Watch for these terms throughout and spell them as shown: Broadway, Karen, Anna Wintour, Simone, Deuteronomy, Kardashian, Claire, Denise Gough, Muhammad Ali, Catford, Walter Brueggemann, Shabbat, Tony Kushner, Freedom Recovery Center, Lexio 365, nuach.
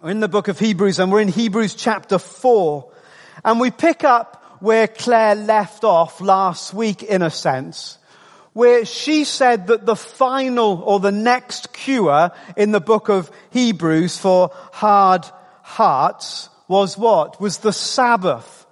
We're in the book of Hebrews, and we're in Hebrews chapter 4, and we pick up where Claire left off last week, in a sense, where she said that the final or the next cure in the book of Hebrews for hard hearts was what? Was the Sabbath.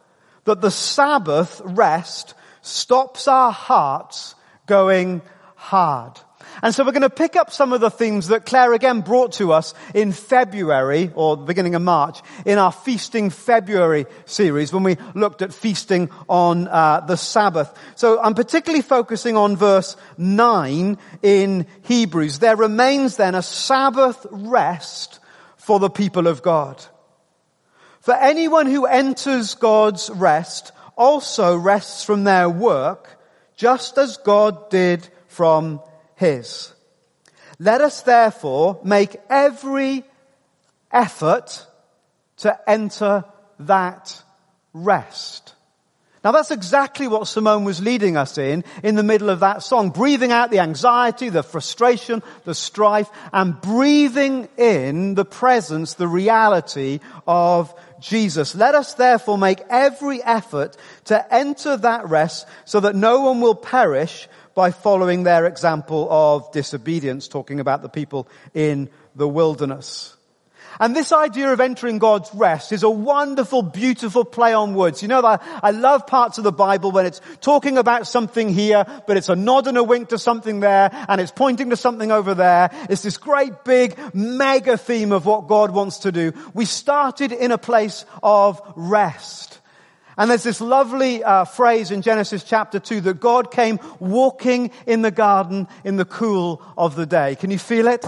That the Sabbath rest stops our hearts going hard. And so we're going to pick up some of the themes that Claire again brought to us in February, or the beginning of March, in our Feasting February series, when we looked at feasting on the Sabbath. So I'm particularly focusing on verse 9 in Hebrews. There remains then a Sabbath rest for the people of God. For anyone who enters God's rest also rests from their work, just as God did from His. Let us therefore make every effort to enter that rest. Now that's exactly what Simone was leading us in the middle of that song, breathing out the anxiety, the frustration, the strife, and breathing in the presence, the reality of Jesus. Let us therefore make every effort to enter that rest so that no one will perish by following their example of disobedience, talking about the people in the wilderness. And this idea of entering God's rest is a wonderful, beautiful play on words. You know, I love parts of the Bible when it's talking about something here, but it's a nod and a wink to something there, and it's pointing to something over there. It's this great big mega theme of what God wants to do. We started in a place of rest. And there's this lovely phrase in Genesis chapter 2 that God came walking in the garden in the cool of the day. Can you feel it?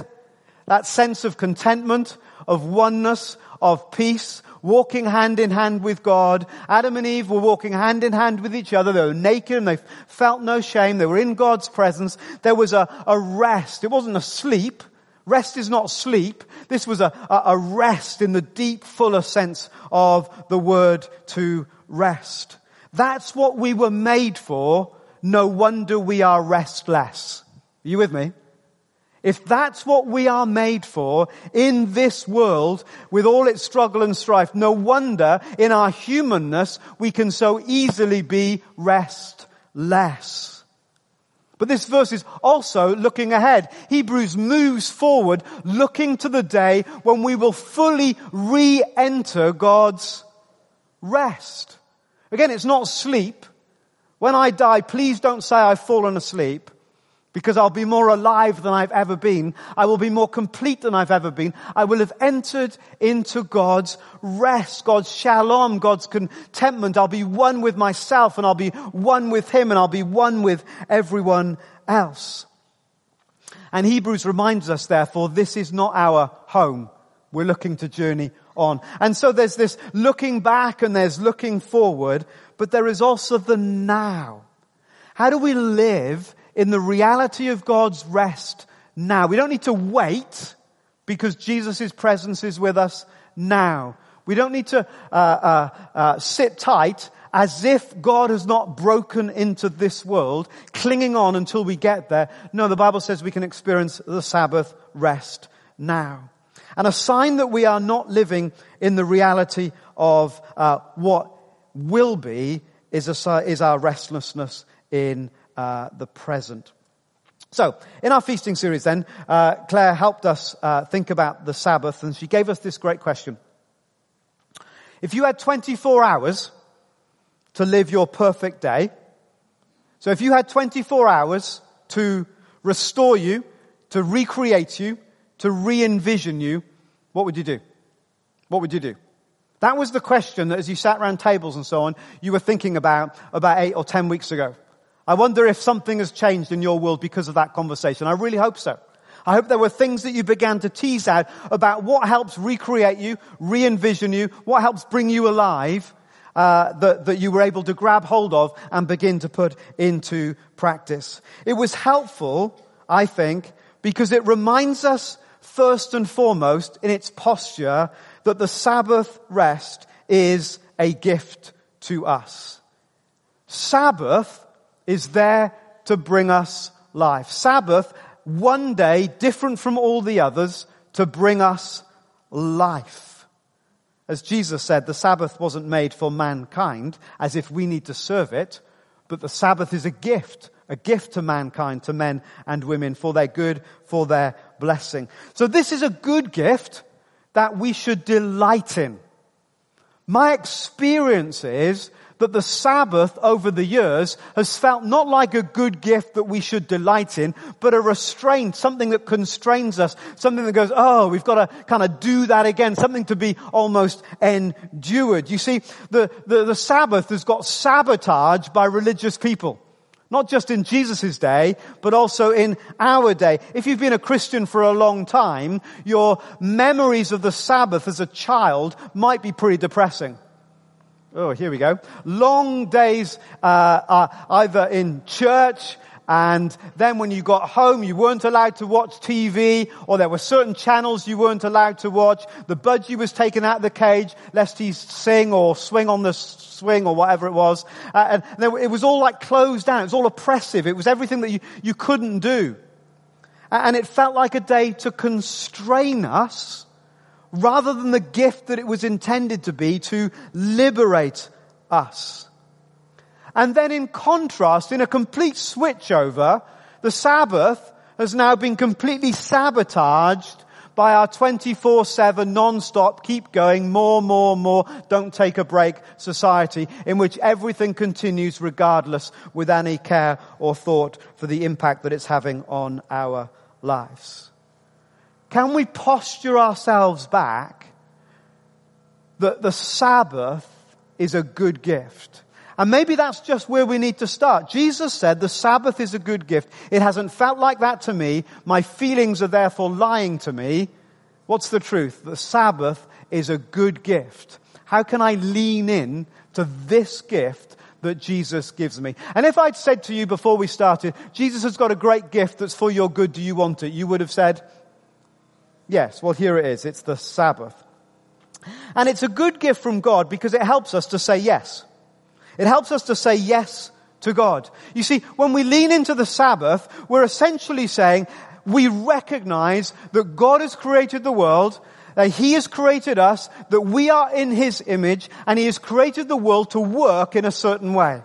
That sense of contentment, of oneness, of peace, walking hand in hand with God. Adam and Eve were walking hand in hand with each other. They were naked and they felt no shame. They were in God's presence. There was a rest. It wasn't a sleep. Rest is not sleep. This was a rest in the deep, fuller sense of the word to rest. That's what we were made for. No wonder we are restless. Are you with me? If that's what we are made for in this world with all its struggle and strife, no wonder in our humanness we can so easily be restless. But this verse is also looking ahead. Hebrews moves forward, looking to the day when we will fully re-enter God's rest. Again, it's not sleep. When I die, please don't say I've fallen asleep, because I'll be more alive than I've ever been. I will be more complete than I've ever been. I will have entered into God's rest, God's shalom, God's contentment. I'll be one with myself, and I'll be one with Him, and I'll be one with everyone else. And Hebrews reminds us, therefore, this is not our home. We're looking to journey on. And so there's this looking back and there's looking forward, but there is also the now. How do we live in the reality of God's rest now? We don't need to wait, because Jesus' presence is with us now. We don't need to sit tight as if God has not broken into this world, clinging on until we get there. No, the Bible says we can experience the Sabbath rest now. And a sign that we are not living in the reality of what will be is our restlessness in the present. So, in our feasting series then, Claire helped us think about the Sabbath, and she gave us this great question. If you had 24 hours to live your perfect day, so if you had 24 hours to restore you, to recreate you, to re-envision you, what would you do? What would you do? That was the question that as you sat around tables and so on, you were thinking about 8 or 10 weeks ago. I wonder if something has changed in your world because of that conversation. I really hope so. I hope there were things that you began to tease out about what helps recreate you, re-envision you, what helps bring you alive, that you were able to grab hold of and begin to put into practice. It was helpful, I think, because it reminds us first and foremost in its posture that the Sabbath rest is a gift to us. Sabbath is there to bring us life. Sabbath, one day, different from all the others, to bring us life. As Jesus said, the Sabbath wasn't made for mankind, as if we need to serve it, but the Sabbath is a gift to mankind, to men and women, for their good, for their blessing. So this is a good gift that we should delight in. My experience is that the Sabbath over the years has felt not like a good gift that we should delight in, but a restraint, something that constrains us, something that goes, oh, we've got to kind of do that again, something to be almost endured. You see, the Sabbath has got sabotaged by religious people. Not just in Jesus' day, but also in our day. If you've been a Christian for a long time, your memories of the Sabbath as a child might be pretty depressing. Oh, here we go. Long days are either in church, and then when you got home, you weren't allowed to watch TV, or there were certain channels you weren't allowed to watch. The budgie was taken out of the cage, lest he sing or swing on the swing or whatever it was. And it was all like closed down. It was all oppressive. It was everything that you couldn't do. And it felt like a day to constrain us rather than the gift that it was intended to be, to liberate us. And then in contrast, in a complete switchover, the Sabbath has now been completely sabotaged by our 24/7 non-stop, keep going, more, don't take a break society, in which everything continues regardless, with any care or thought for the impact that it's having on our lives. Can we posture ourselves back that the Sabbath is a good gift? And maybe that's just where we need to start. Jesus said the Sabbath is a good gift. It hasn't felt like that to me. My feelings are therefore lying to me. What's the truth? The Sabbath is a good gift. How can I lean in to this gift that Jesus gives me? And if I'd said to you before we started, Jesus has got a great gift that's for your good, do you want it? You would have said, yes, well here it is, it's the Sabbath. And it's a good gift from God because it helps us to say yes. It helps us to say yes to God. You see, when we lean into the Sabbath, we're essentially saying we recognize that God has created the world, that He has created us, that we are in His image, and He has created the world to work in a certain way.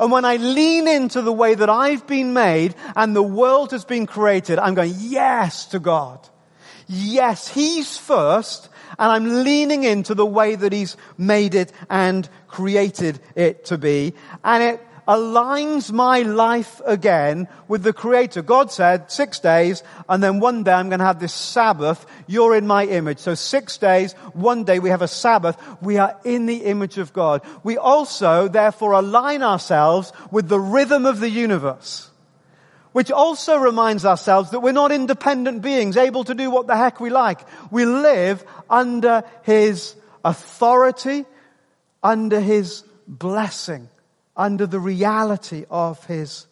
And when I lean into the way that I've been made and the world has been created, I'm going, yes to God. Yes, He's first. And I'm leaning into the way that He's made it and created it to be. And it aligns my life again with the Creator. God said 6 days, and then one day I'm going to have this Sabbath. You're in my image. So 6 days, one day we have a Sabbath. We are in the image of God. We also, therefore, align ourselves with the rhythm of the universe, which also reminds ourselves that we're not independent beings able to do what the heck we like. We live under His authority, under His blessing, under the reality of His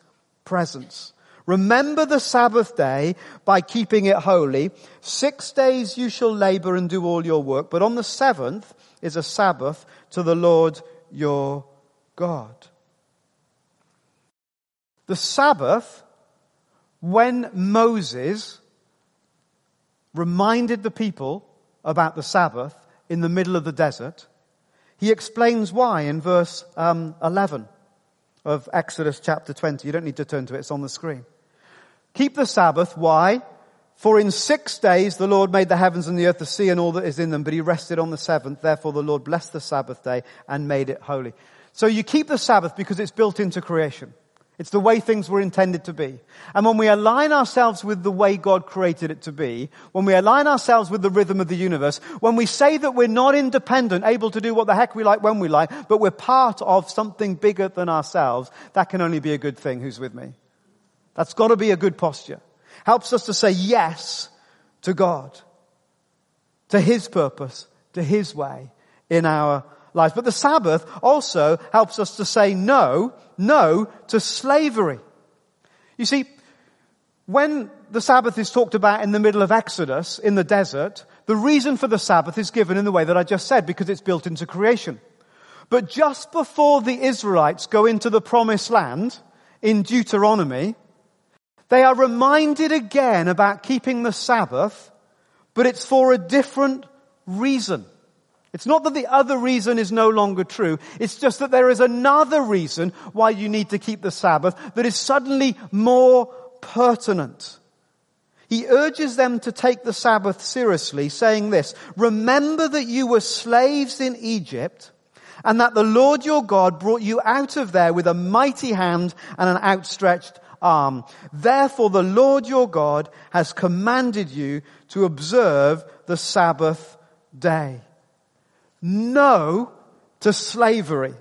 presence. Remember the Sabbath day by keeping it holy. 6 days you shall labor and do all your work, but on the seventh is a Sabbath to the Lord your God. The Sabbath, when Moses reminded the people about the Sabbath in the middle of the desert, he explains why in verse 11 of Exodus chapter 20. You don't need to turn to it, it's on the screen. Keep the Sabbath, why? For in 6 days the Lord made the heavens and the earth, the sea and all that is in them, but He rested on the seventh. Therefore the Lord blessed the Sabbath day and made it holy. So you keep the Sabbath because it's built into creation. It's the way things were intended to be. And when we align ourselves with the way God created it to be, when we align ourselves with the rhythm of the universe, when we say that we're not independent, able to do what the heck we like when we like, but we're part of something bigger than ourselves, that can only be a good thing. Who's with me? That's got to be a good posture. helps us to say yes to God, to His purpose, to His way in our lives. But the Sabbath also helps us to say no to slavery. You see, when the Sabbath is talked about in the middle of Exodus, in the desert, the reason for the Sabbath is given in the way that I just said, because it's built into creation. But just before the Israelites go into the Promised Land, in Deuteronomy, they are reminded again about keeping the Sabbath, but it's for a different reason. It's not that the other reason is no longer true, it's just that there is another reason why you need to keep the Sabbath that is suddenly more pertinent. He urges them to take the Sabbath seriously, saying this, "Remember that you were slaves in Egypt, and that the Lord your God brought you out of there with a mighty hand and an outstretched arm. Therefore the Lord your God has commanded you to observe the Sabbath day." No to slavery.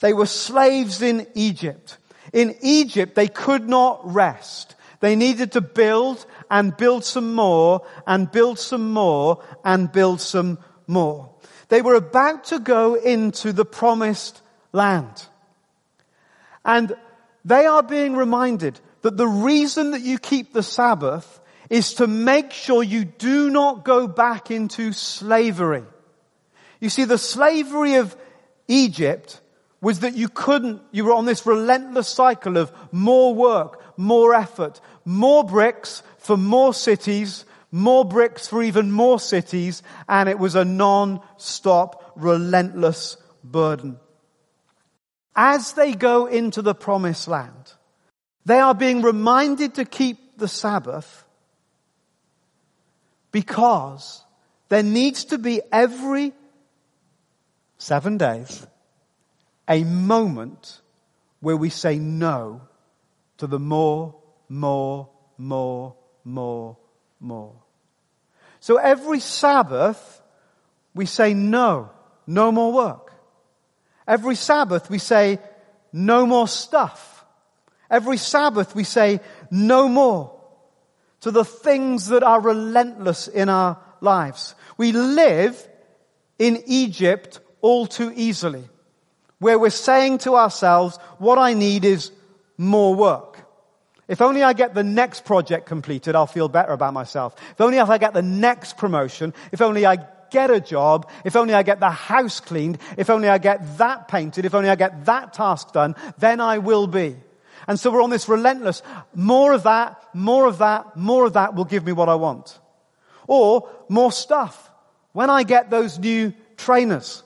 They were slaves in Egypt. In Egypt they could not rest. They needed to build and build some more and build some more and build some more. They were about to go into the Promised Land. And they are being reminded that the reason that you keep the Sabbath is to make sure you do not go back into slavery. You see, the slavery of Egypt was that you were on this relentless cycle of more work, more effort, more bricks for more cities, more bricks for even more cities, and it was a non-stop, relentless burden. As they go into the Promised Land, they are being reminded to keep the Sabbath because there needs to be every 7 days a moment where we say no to the more. So every Sabbath, we say no more work. Every Sabbath, we say no more stuff. Every Sabbath, we say no more to the things that are relentless in our lives. We live in Egypt all too easily, where we're saying to ourselves, what I need is more work. If only I get the next project completed, I'll feel better about myself. If only I get the next promotion. If only I get a job. If only I get the house cleaned. If only I get that painted. If only I get that task done, then I will be. And so we're on this relentless, more of that will give me what I want. Or more stuff. When I get those new trainers,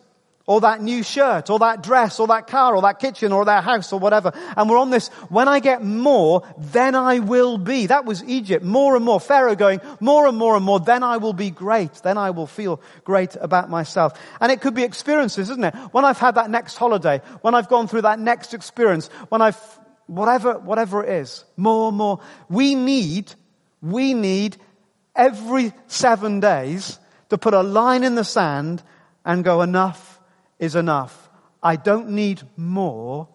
or that new shirt, or that dress, or that car, or that kitchen, or that house, or whatever. And we're on this, when I get more, then I will be. That was Egypt, more and more. Pharaoh going, more and more and more, then I will be great. Then I will feel great about myself. And it could be experiences, isn't it? When I've had that next holiday, when I've gone through that next experience, when I've, whatever it is, more and more. We need every 7 days to put a line in the sand and go, enough is enough. I don't need more,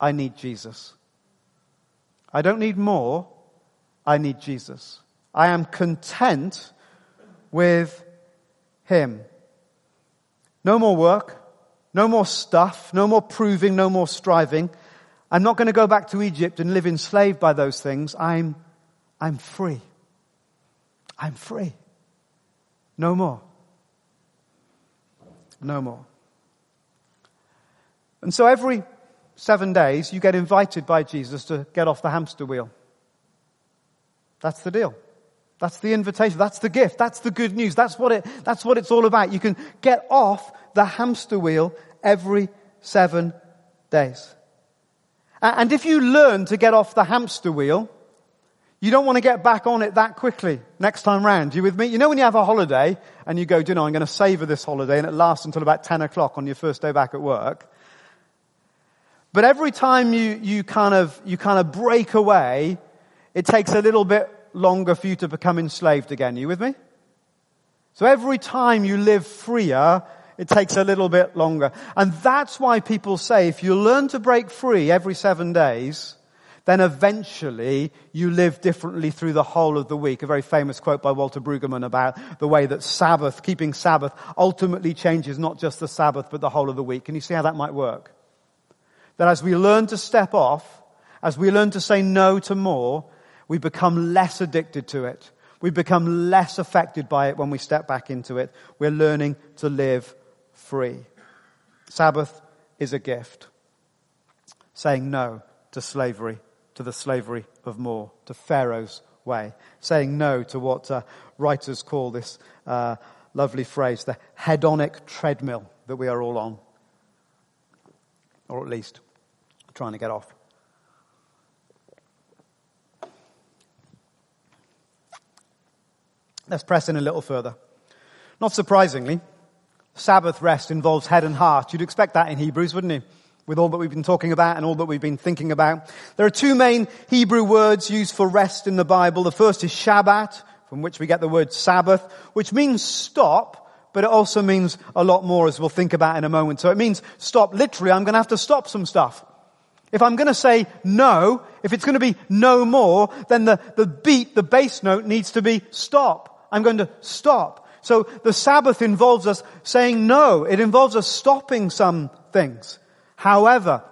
I need Jesus. I don't need more, I need Jesus. I am content with Him. No more work, no more stuff, no more proving, no more striving. I'm not going to go back to Egypt and live enslaved by those things. I'm free. I'm free. No more. No more. And so every 7 days, you get invited by Jesus to get off the hamster wheel. That's the deal. That's the invitation. That's the gift. That's the good news. That's what it's all about. You can get off the hamster wheel every 7 days. And if you learn to get off the hamster wheel, you don't want to get back on it that quickly next time round. You with me? You know when you have a holiday and you go, do you know, I'm going to savor this holiday, and it lasts until about 10 o'clock on your first day back at work. But every time you kind of break away, it takes a little bit longer for you to become enslaved again. Are you with me? So every time you live freer, it takes a little bit longer. And that's why people say if you learn to break free every 7 days, then eventually you live differently through the whole of the week. A very famous quote by Walter Brueggemann about the way that Sabbath, keeping Sabbath, ultimately changes not just the Sabbath but the whole of the week. Can you see how that might work? That as we learn to step off, as we learn to say no to more, we become less addicted to it. We become less affected by it when we step back into it. We're learning to live free. Sabbath is a gift. Saying no to slavery, to the slavery of more, to Pharaoh's way. Saying no to what writers call this lovely phrase, the hedonic treadmill that we are all on. Or at least trying to get off. Let's press in a little further. Not surprisingly, Sabbath rest involves head and heart. You'd expect that in Hebrews, wouldn't you? With all that we've been talking about and all that we've been thinking about. There are two main Hebrew words used for rest in the Bible. The first is Shabbat, from which we get the word Sabbath, which means stop. But it also means a lot more, as we'll think about in a moment. So it means stop. Literally, I'm going to have to stop some stuff. If I'm going to say no, if it's going to be no more, then the bass note needs to be stop. I'm going to stop. So the Sabbath involves us saying no. It involves us stopping some things. However,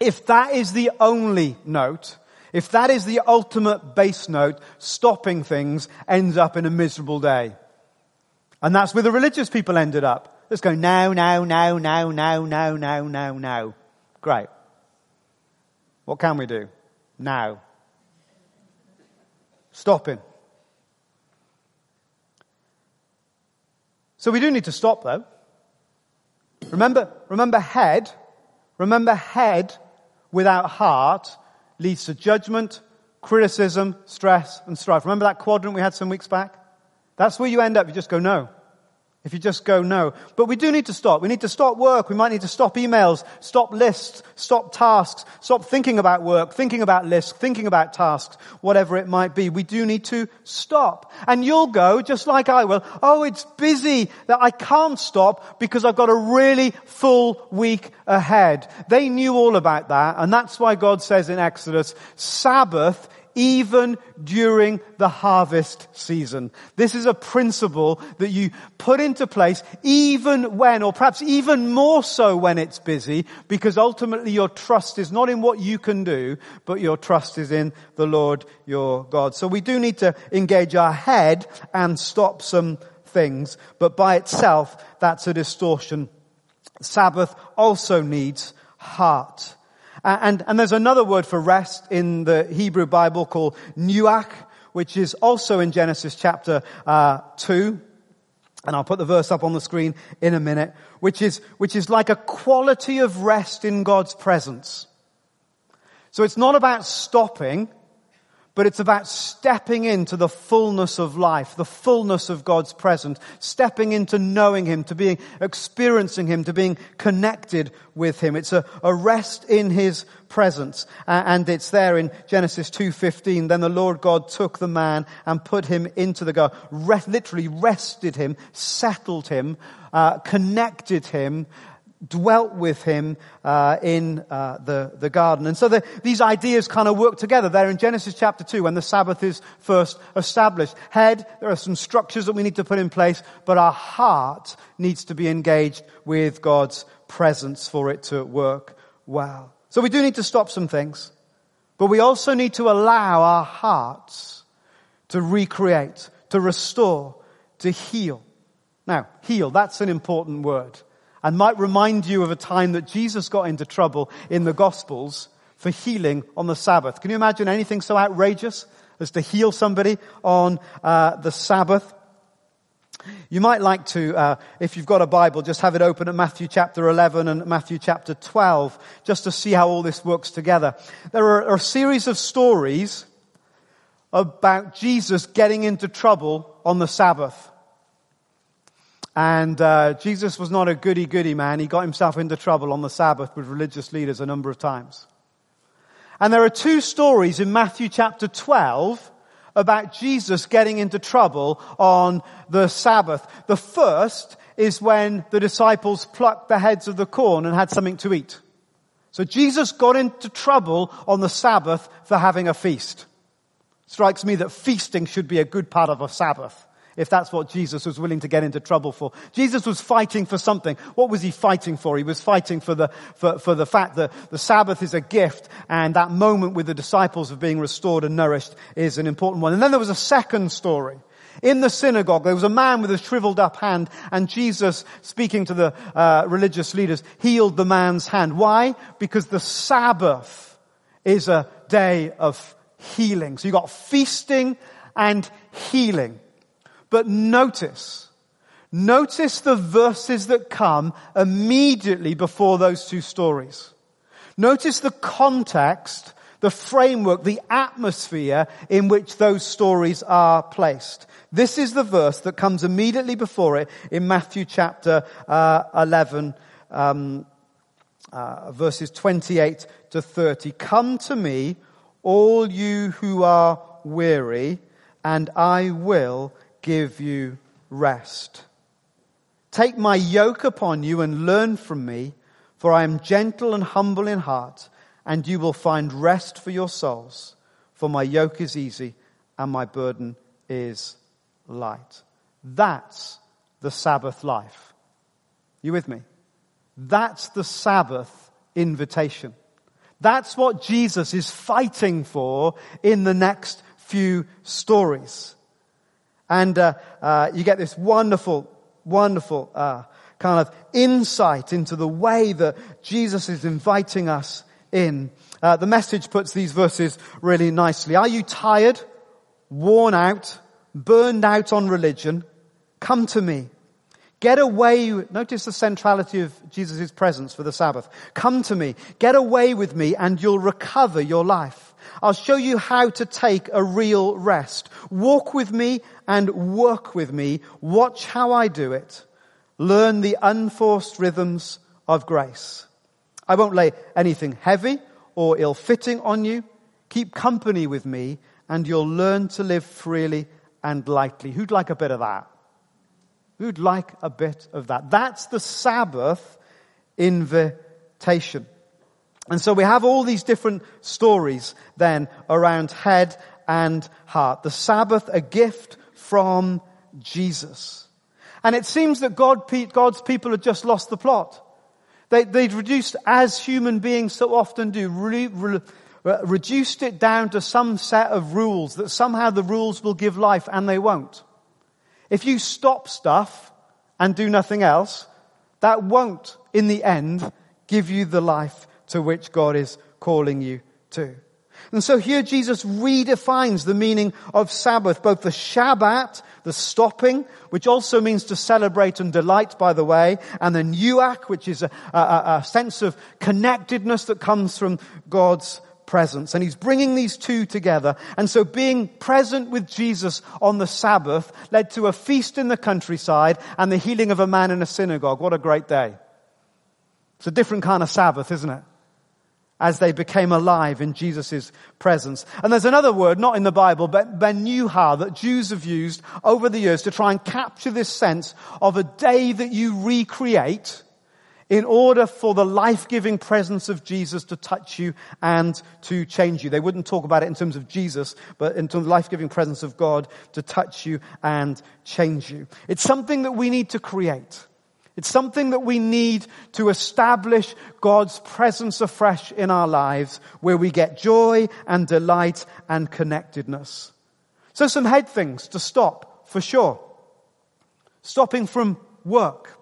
if that is the only note, if that is the ultimate bass note, stopping things ends up in a miserable day. And that's where the religious people ended up. Let's go now, now, now, now, now, now, now, now, now. Great. What can we do? Now. Stop him. So we do need to stop though. Remember head without heart leads to judgment, criticism, stress and strife. Remember that quadrant we had some weeks back? That's where you end up. You just go no. If you just go no. But we do need to stop. We need to stop work. We might need to stop emails, stop lists, stop tasks, stop thinking about work, thinking about lists, thinking about tasks, whatever it might be. We do need to stop. And you'll go, just like I will, oh, it's busy, that I can't stop because I've got a really full week ahead. They knew all about that. And that's why God says in Exodus, Sabbath even during the harvest season. This is a principle that you put into place even when, or perhaps even more so when it's busy, because ultimately your trust is not in what you can do, but your trust is in the Lord your God. So we do need to engage our head and stop some things, but by itself, that's a distortion. Sabbath also needs heart. And there's another word for rest in the Hebrew Bible called nuach, which is also in Genesis chapter 2. And I'll put the verse up on the screen in a minute, which is like a quality of rest in God's presence. So it's not about stopping, but it's about stepping into the fullness of life, the fullness of God's presence, stepping into knowing Him, to being, experiencing Him, to being connected with Him. It's a rest in His presence. And it's there in Genesis 2:15. Then the Lord God took the man and put him into the garden, literally rested him, settled him, connected him, dwelt with him in the garden. And so these ideas kind of work together. They're in Genesis chapter 2 when the Sabbath is first established. Head, there are some structures that we need to put in place, but our heart needs to be engaged with God's presence for it to work well. So we do need to stop some things, but we also need to allow our hearts to recreate, to restore, to heal. Now, heal, that's an important word. And might remind you of a time that Jesus got into trouble in the Gospels for healing on the Sabbath. Can you imagine anything so outrageous as to heal somebody on the Sabbath? You might like to, if you've got a Bible, just have it open at Matthew chapter 11 and Matthew chapter 12, just to see how all this works together. There are a series of stories about Jesus getting into trouble on the Sabbath. And Jesus was not a goody-goody man. He got himself into trouble on the Sabbath with religious leaders a number of times. And there are two stories in Matthew chapter 12 about Jesus getting into trouble on the Sabbath. The first is when the disciples plucked the heads of the corn and had something to eat. So Jesus got into trouble on the Sabbath for having a feast. Strikes me that feasting should be a good part of a Sabbath, if that's what Jesus was willing to get into trouble for. Jesus was fighting for something. What was he fighting for? He was fighting for the fact that the Sabbath is a gift, and that moment with the disciples of being restored and nourished is an important one. And then there was a second story. In the synagogue, there was a man with a shriveled up hand, and Jesus, speaking to the religious leaders, healed the man's hand. Why? Because the Sabbath is a day of healing. So you got feasting and healing. But notice the verses that come immediately before those two stories. Notice the context, the framework, the atmosphere in which those stories are placed. This is the verse that comes immediately before it in Matthew chapter 11, verses 28 to 30. Come to me, all you who are weary, and I will give you rest. Take my yoke upon you and learn from me, for I am gentle and humble in heart, and you will find rest for your souls. For my yoke is easy and my burden is light. That's the Sabbath life. You with me? That's the Sabbath invitation. That's what Jesus is fighting for in the next few stories. And you get this wonderful kind of insight into the way that Jesus is inviting us in. The Message puts these verses really nicely. Are you tired, worn out, burned out on religion? Come to me. Get away. Notice the centrality of Jesus' presence for the Sabbath. Come to me. Get away with me and you'll recover your life. I'll show you how to take a real rest. Walk with me and work with me. Watch how I do it. Learn the unforced rhythms of grace. I won't lay anything heavy or ill-fitting on you. Keep company with me and you'll learn to live freely and lightly. Who'd like a bit of that? Who'd like a bit of that? That's the Sabbath invitation. And so we have all these different stories then around head and heart. The Sabbath, a gift from Jesus. And it seems that God's people had just lost the plot. They'd reduced, as human beings so often do, reduced it down to some set of rules, that somehow the rules will give life, and they won't. If you stop stuff and do nothing else, that won't, in the end, give you the life to which God is calling you to. And so here Jesus redefines the meaning of Sabbath, both the Shabbat, the stopping, which also means to celebrate and delight, by the way, and the Nuach, which is a sense of connectedness that comes from God's presence. And he's bringing these two together. And so being present with Jesus on the Sabbath led to a feast in the countryside and the healing of a man in a synagogue. What a great day. It's a different kind of Sabbath, isn't it? As they became alive in Jesus' presence. And there's another word, not in the Bible, but benuha, that Jews have used over the years to try and capture this sense of a day that you recreate in order for the life-giving presence of Jesus to touch you and to change you. They wouldn't talk about it in terms of Jesus, but in terms of the life-giving presence of God to touch you and change you. It's something that we need to create. It's something that we need to establish God's presence afresh in our lives, where we get joy and delight and connectedness. So some head things to stop, for sure. Stopping from work,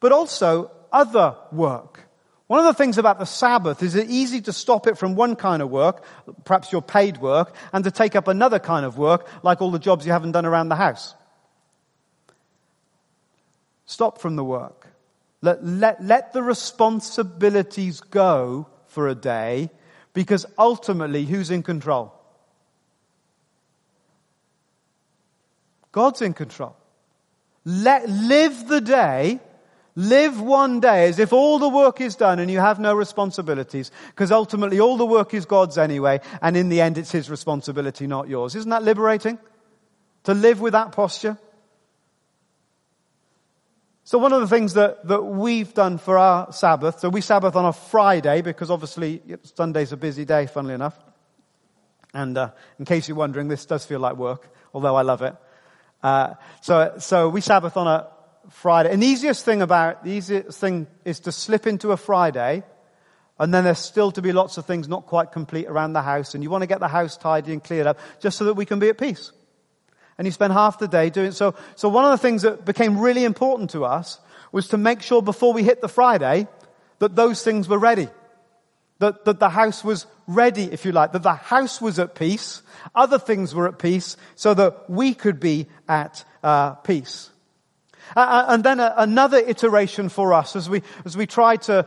but also other work. One of the things about the Sabbath is it's easy to stop it from one kind of work, perhaps your paid work, and to take up another kind of work, like all the jobs you haven't done around the house. Stop from the work. Let the responsibilities go for a day, because ultimately, who's in control? God's in control. Live the day, live one day as if all the work is done and you have no responsibilities, because ultimately all the work is God's anyway, and in the end it's his responsibility, not yours. Isn't that liberating? To live with that posture? So one of the things that we've done for our Sabbath, so we Sabbath on a Friday because obviously Sunday's a busy day, funnily enough. And in case you're wondering, this does feel like work, although I love it. So we Sabbath on a Friday. And the easiest thing is to slip into a Friday, and then there's still to be lots of things not quite complete around the house, and you want to get the house tidy and cleared up just so that we can be at peace. And you spend half the day doing so. So one of the things that became really important to us was to make sure before we hit the Friday that those things were ready. That the house was ready, if you like, that the house was at peace, other things were at peace, so that we could be at peace. And then another iteration for us as we tried to,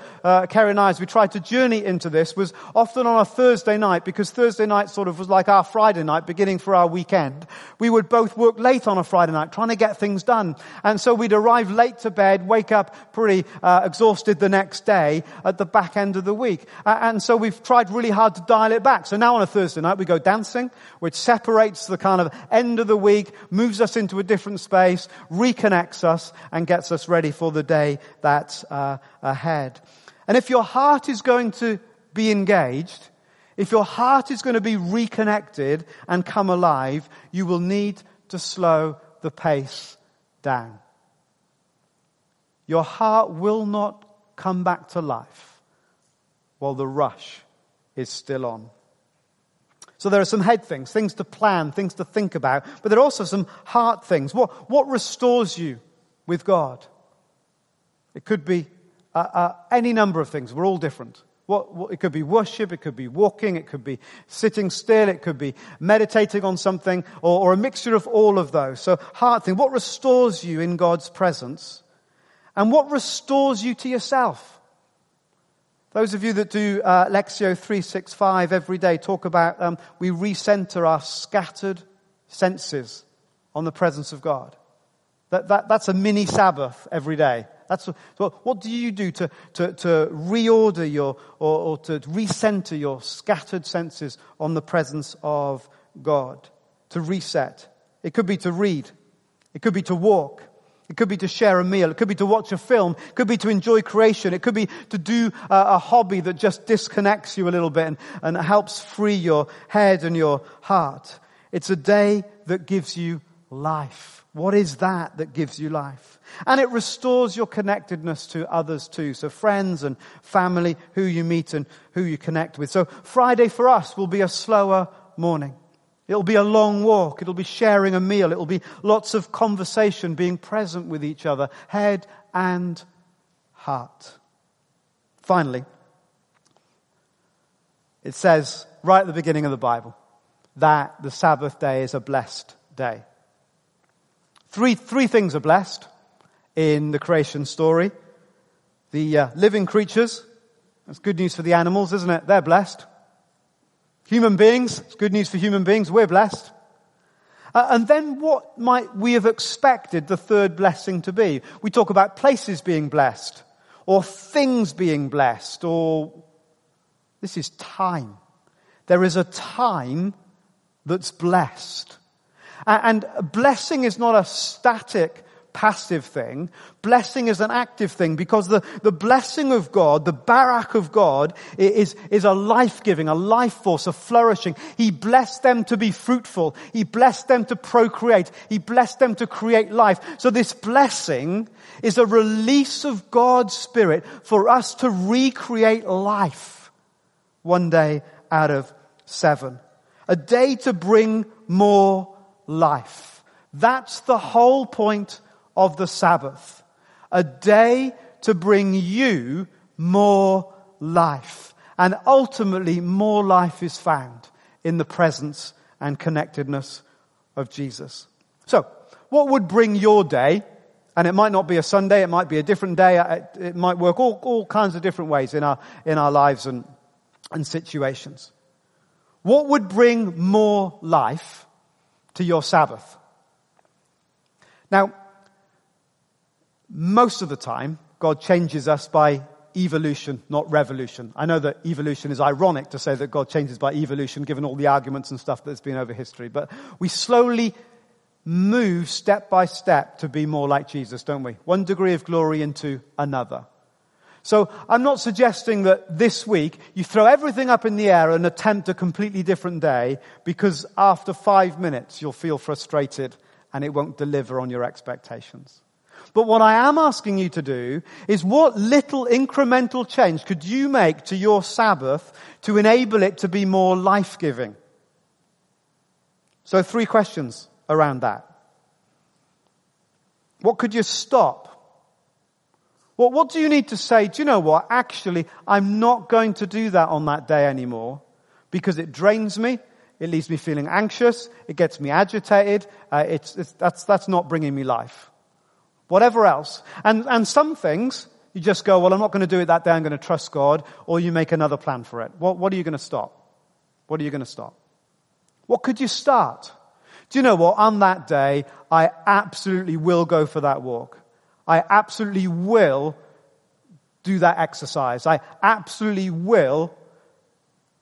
Karen and I, as we tried to journey into this, was often on a Thursday night, because Thursday night sort of was like our Friday night, beginning for our weekend. We would both work late on a Friday night, trying to get things done. And so we'd arrive late to bed, wake up pretty exhausted the next day at the back end of the week. And so we've tried really hard to dial it back. So now on a Thursday night, we go dancing, which separates the kind of end of the week, moves us into a different space, reconnects us, and gets us ready for the day that's ahead. And if your heart is going to be engaged, if your heart is going to be reconnected and come alive, you will need to slow the pace down. Your heart will not come back to life while the rush is still on. So there are some head things, things to plan, things to think about, but there are also some heart things. What restores you with God? It could be any number of things. We're all different. It could be worship, it could be walking, it could be sitting still, it could be meditating on something, or a mixture of all of those. So heart thing, what restores you in God's presence? And what restores you to yourself? Those of you that do Lexio 365 every day talk about we recenter our scattered senses on the presence of God. That's a mini Sabbath every day. So what do you do to reorder or to recenter your scattered senses on the presence of God? To reset. It could be to read. It could be to walk. It could be to share a meal. It could be to watch a film. It could be to enjoy creation. It could be to do a hobby that just disconnects you a little bit and helps free your head and your heart. It's a day that gives you life. What is that gives you life? And it restores your connectedness to others too. So friends and family, who you meet and who you connect with. So Friday for us will be a slower morning. It'll be a long walk. It'll be sharing a meal. It'll be lots of conversation, being present with each other, head and heart. Finally, it says right at the beginning of the Bible that the Sabbath day is a blessed day. Three things are blessed in the creation story. The living creatures, that's good news for the animals, isn't it? They're blessed. Human beings, it's good news for human beings, we're blessed. And then what might we have expected the third blessing to be? We talk about places being blessed, or things being blessed, or this is time. There is a time that's blessed. And blessing is not a static, passive thing. Blessing is an active thing, because the blessing of God, the barak of God, is a life-giving, a life force, a flourishing. He blessed them to be fruitful. He blessed them to procreate. He blessed them to create life. So this blessing is a release of God's Spirit for us to recreate life one day out of seven. A day to bring more life. That's the whole point of the Sabbath. A day to bring you more life. And ultimately, more life is found in the presence and connectedness of Jesus. So, what would bring your day? And it might not be a Sunday, it might be a different day, it might work all kinds of different ways in our lives and situations. What would bring more life to your Sabbath? Now, most of the time, God changes us by evolution, not revolution. I know that evolution is ironic to say that God changes by evolution, given all the arguments and stuff that's been over history, but we slowly move step by step to be more like Jesus, don't we? One degree of glory into another. So I'm not suggesting that this week you throw everything up in the air and attempt a completely different day, because after 5 minutes you'll feel frustrated and it won't deliver on your expectations. But what I am asking you to do is, what little incremental change could you make to your Sabbath to enable it to be more life-giving? So 3 questions around that. What could you stop? Well, what do you need to say? Do you know what? Actually, I'm not going to do that on that day anymore, because it drains me. It leaves me feeling anxious. It gets me agitated. That's not bringing me life. Whatever else. And some things, you just go, well, I'm not going to do it that day. I'm going to trust God. Or you make another plan for it. What are you going to stop? What are you going to stop? What could you start? Do you know what? On that day, I absolutely will go for that walk. I absolutely will do that exercise. I absolutely will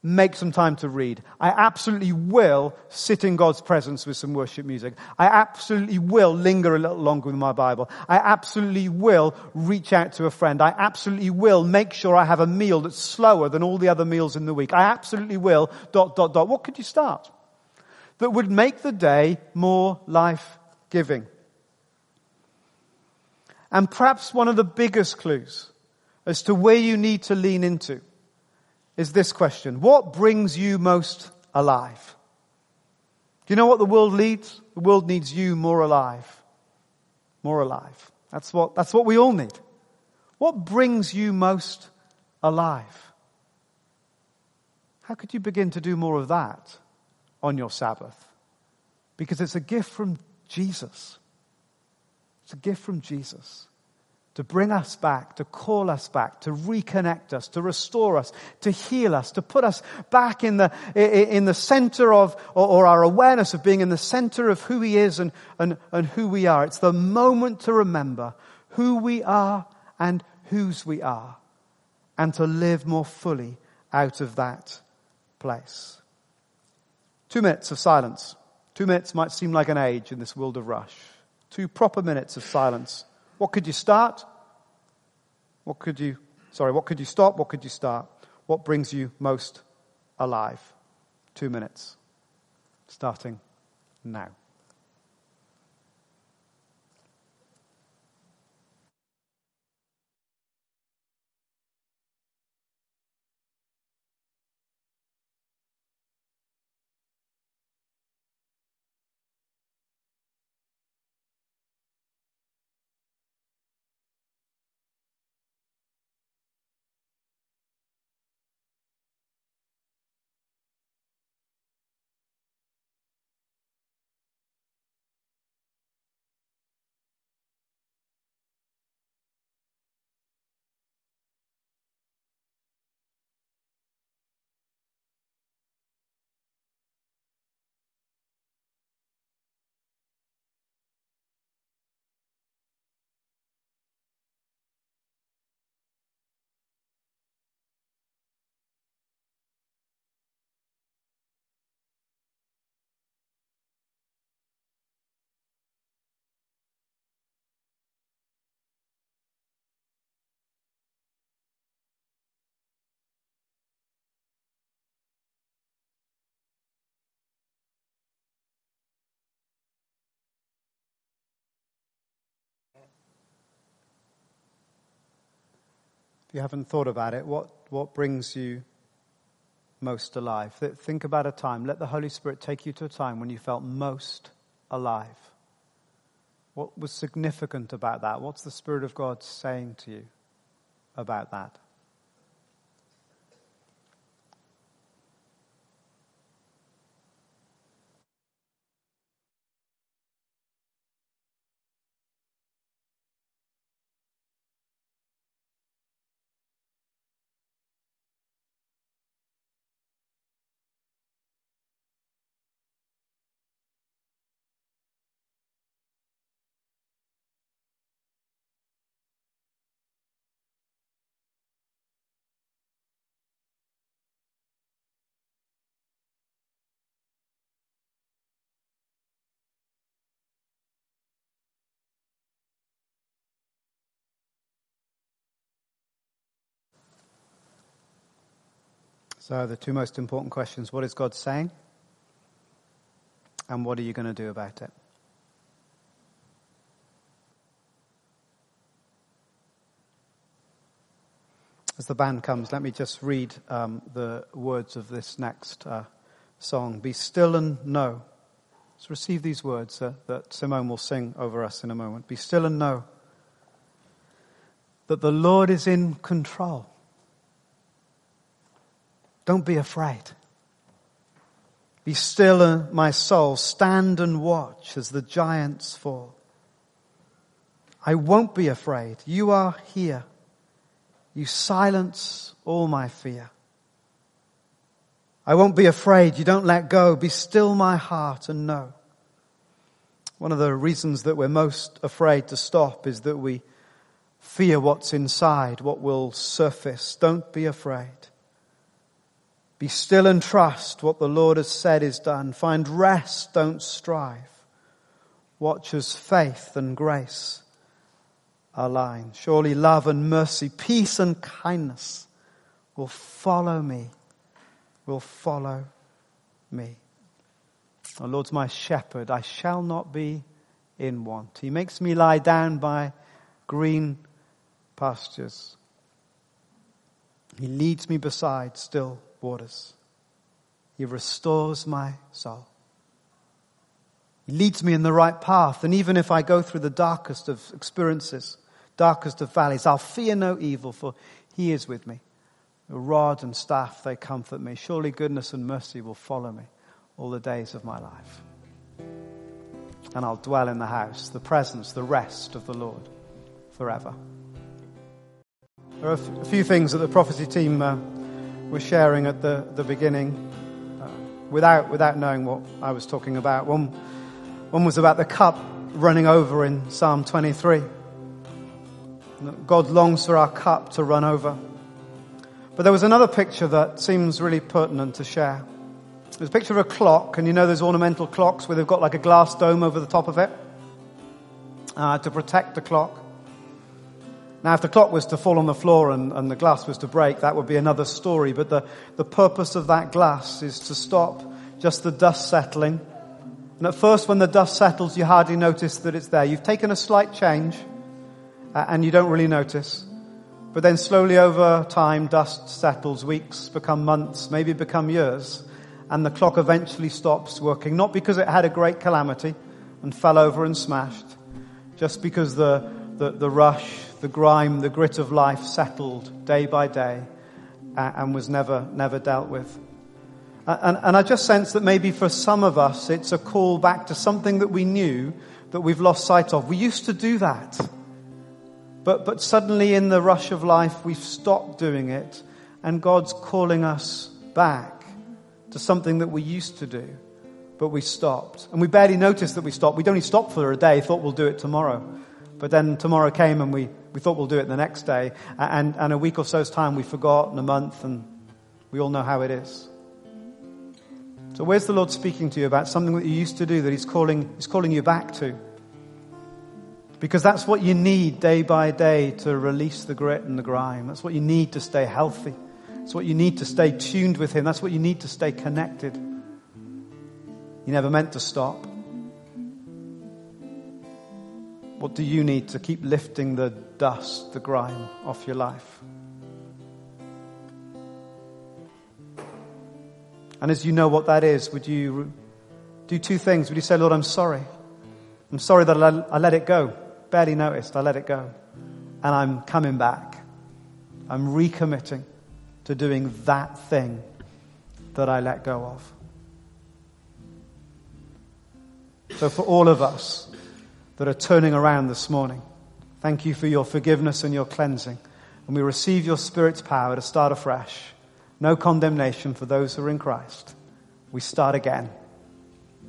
make some time to read. I absolutely will sit in God's presence with some worship music. I absolutely will linger a little longer with my Bible. I absolutely will reach out to a friend. I absolutely will make sure I have a meal that's slower than all the other meals in the week. I absolutely will ... What could you start that would make the day more life-giving? And perhaps one of the biggest clues as to where you need to lean into is this question. What brings you most alive? Do you know what the world needs? The world needs you more alive. More alive. That's what we all need. What brings you most alive? How could you begin to do more of that on your Sabbath? Because it's a gift from Jesus. It's a gift from Jesus to bring us back, to call us back, to reconnect us, to restore us, to heal us, to put us back in the center of, or our awareness of being in the center of who He is and who we are. It's the moment to remember who we are and whose we are, and to live more fully out of that place. 2 minutes of silence. 2 minutes might seem like an age in this world of rush. 2 proper minutes of silence. What could you start? What could you stop? What could you start? What brings you most alive? 2 minutes. Starting now. You haven't thought about it. What brings you most alive? Think about a time. Let the Holy Spirit take you to a time when you felt most alive. What was significant about that? What's the Spirit of God saying to you about that? So the two most important questions: what is God saying, and what are you going to do about it? As the band comes, let me just read the words of this next song. Be still and know. Let's receive these words that Simone will sing over us in a moment. Be still and know that the Lord is in control. Don't be afraid. Be still, my soul. Stand and watch as the giants fall. I won't be afraid. You are here. You silence all my fear. I won't be afraid. You don't let go. Be still, my heart, and know. One of the reasons that we're most afraid to stop is that we fear what's inside, what will surface. Don't be afraid. Be still and trust what the Lord has said is done. Find rest, don't strive. Watch as faith and grace align. Surely love and mercy, peace and kindness will follow me, The Lord's my shepherd, I shall not be in want. He makes me lie down by green pastures. He leads me beside still waters. He restores my soul. He leads me in the right path, and even if I go through the darkest of experiences, darkest of valleys, I'll fear no evil, for he is with me. A rod and staff, they comfort me. Surely goodness and mercy will follow me all the days of my life. And I'll dwell in the house, the presence, the rest of the Lord forever. There are a few things that the prophecy team were sharing at the beginning without knowing what I was talking about. One was about the cup running over in Psalm 23. God longs for our cup to run over. But there was another picture that seems really pertinent to share. There's a picture of a clock, and you know those ornamental clocks where they've got like a glass dome over the top of it to protect the clock. Now, if the clock was to fall on the floor and the glass was to break, that would be another story. But the purpose of that glass is to stop just the dust settling. And at first, when the dust settles, you hardly notice that it's there. You've taken a slight change, and you don't really notice. But then slowly over time, dust settles, weeks become months, maybe become years, and the clock eventually stops working. Not because it had a great calamity and fell over and smashed, just because the rush, the grime, the grit of life settled day by day and was never dealt with. And I just sense that maybe for some of us, it's a call back to something that we knew that we've lost sight of. We used to do that. But suddenly in the rush of life, we've stopped doing it, and God's calling us back to something that we used to do, but we stopped. And we barely noticed that we stopped. We'd only stopped for a day, thought we'll do it tomorrow. But then tomorrow came, and we thought we'll do it the next day. And a week or so's time, we forgot, and a month, and we all know how it is. So where's the Lord speaking to you about something that you used to do that He's calling you back to? Because that's what you need day by day to release the grit and the grime. That's what you need to stay healthy. That's what you need to stay tuned with Him. That's what you need to stay connected. You never meant to stop. What do you need to keep lifting the dust, the grime off your life? And as you know what that is, would you do two things? Would you say, Lord, I'm sorry. I'm sorry that I let it go. Barely noticed, I let it go. And I'm coming back. I'm recommitting to doing that thing that I let go of. So for all of us that are turning around this morning, thank you for your forgiveness and your cleansing. And we receive your Spirit's power to start afresh. No condemnation for those who are in Christ. We start again.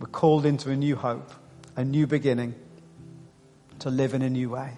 We're called into a new hope, a new beginning, to live in a new way.